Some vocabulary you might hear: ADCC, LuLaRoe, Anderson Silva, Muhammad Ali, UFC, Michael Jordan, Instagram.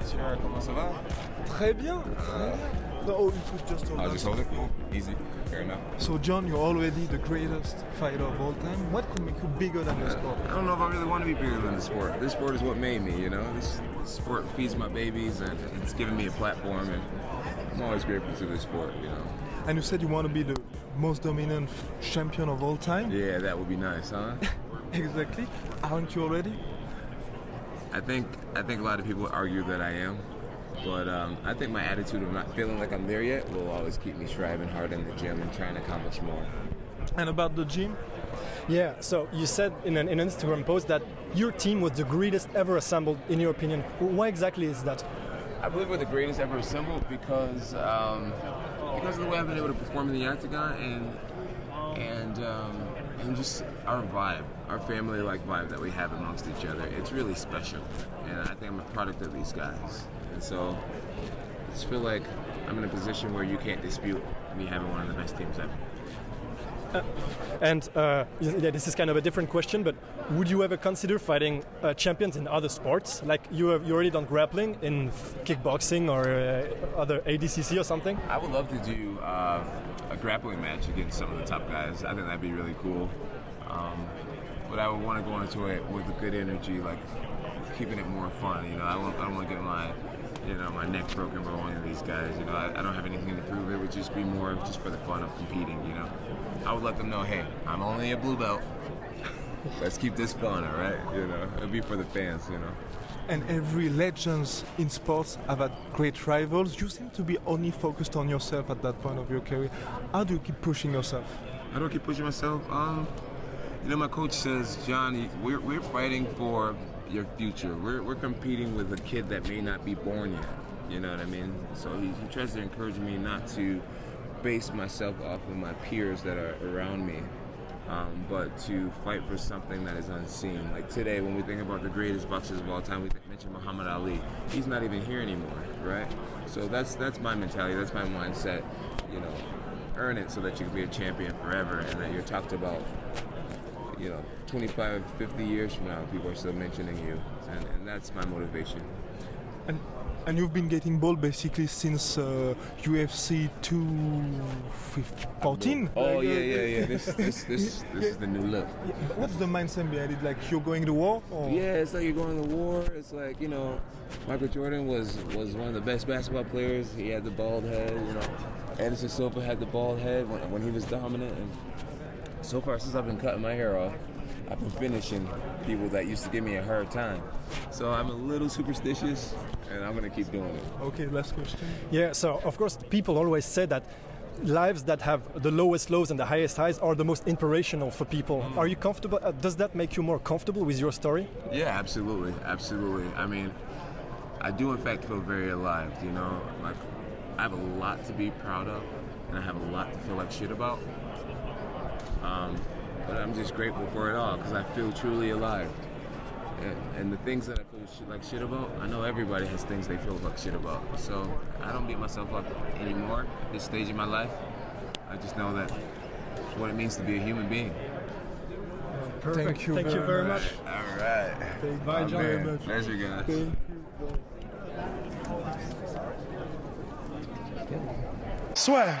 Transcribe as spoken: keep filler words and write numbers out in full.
Monsieur, comment ça va? Très bien, très bien. No, it was just all I just hold it. Easy. Fair enough. So, John, you're already the greatest fighter of all time. What could make you bigger than uh, the sport? I don't know if I really want to be bigger than the sport. This sport is what made me, you know? This sport feeds my babies, and it's given me a platform, and I'm always grateful to this sport, you know? And you said you want to be the most dominant champion of all time? Yeah, that would be nice, huh? Exactly. Aren't you already? I think I think a lot of people argue that I am. But um, I think my attitude of not feeling like I'm there yet will always keep me striving hard in the gym and trying to accomplish more. And about the gym? Yeah, so you said in an, in an Instagram post that your team was the greatest ever assembled, in your opinion. Why exactly is that? I believe we're the greatest ever assembled because um, because of the way I've been able to perform in the octagon and, and, um, and just our vibe, our family-like vibe that we have amongst each other. It's really special, and I think I'm a product of these guys. So I just feel like I'm in a position where you can't dispute me having one of the best teams ever. Uh, and uh, yeah, this is kind of a different question, but would you ever consider fighting uh, champions in other sports? Like you have you already done grappling in kickboxing or uh, other A D C C or something? I would love to do uh, a grappling match against some of the top guys. I think that'd be really cool. Um, but I would want to go into it with a good energy, like keeping it more fun. You know, I don't, I don't want to get my you know, my neck broken by one of these guys, you know, I, I don't have anything to prove. It would just be more just for the fun of competing, you know. I would let them know, hey, I'm only a blue belt. Let's keep this fun, all right? You know, it'd be for the fans, you know. And every legends in sports have had great rivals. You seem to be only focused on yourself at that point of your career. How do you keep pushing yourself? How do I keep pushing myself? Um, you know, my coach says, Johnny, we're we're fighting for your future. We're we're competing with a kid that may not be born yet. You know what I mean? So he, he tries to encourage me not to base myself off of my peers that are around me, um, but to fight for something that is unseen. Like today, when we think about the greatest boxers of all time, we mention Muhammad Ali. He's not even here anymore, right? So that's that's my mentality. That's my mindset. You know, earn it so that you can be a champion forever, and that you're talked about. You know, twenty-five, fifty years from now, people are still mentioning you, and, and that's my motivation. And and you've been getting bold basically since uh, U F C two fourteen. Oh yeah, yeah, yeah. This this this this is the new look. Yeah. What's the mindset behind it? Like you're going to war? Or? Yeah, it's like you're going to war. It's like you know, Michael Jordan was was one of the best basketball players. He had the bald head. You know, Anderson Silva had the bald head when when he was dominant. And so far, since I've been cutting my hair off, I've been finishing people that used to give me a hard time. So I'm a little superstitious, and I'm going to keep doing it. Okay, last question. Yeah, so of course, people always say that lives that have the lowest lows and the highest highs are the most inspirational for people. Mm. Are you comfortable? Uh, does that make you more comfortable with your story? Yeah, absolutely, absolutely. I mean, I do, in fact, feel very alive, you know? Like, I have a lot to be proud of, and I have a lot to feel like shit about. Um, but I'm just grateful for it all because I feel truly alive. And, and the things that I feel shit, like shit about, I know everybody has things they feel like shit about. So I don't beat myself up anymore at this stage in my life. I just know that it's what it means to be a human being. Perfect. Thank you, Thank very, you very much. All right. All right. Bye, John. Man. Pleasure, guys. Thank you. Swear.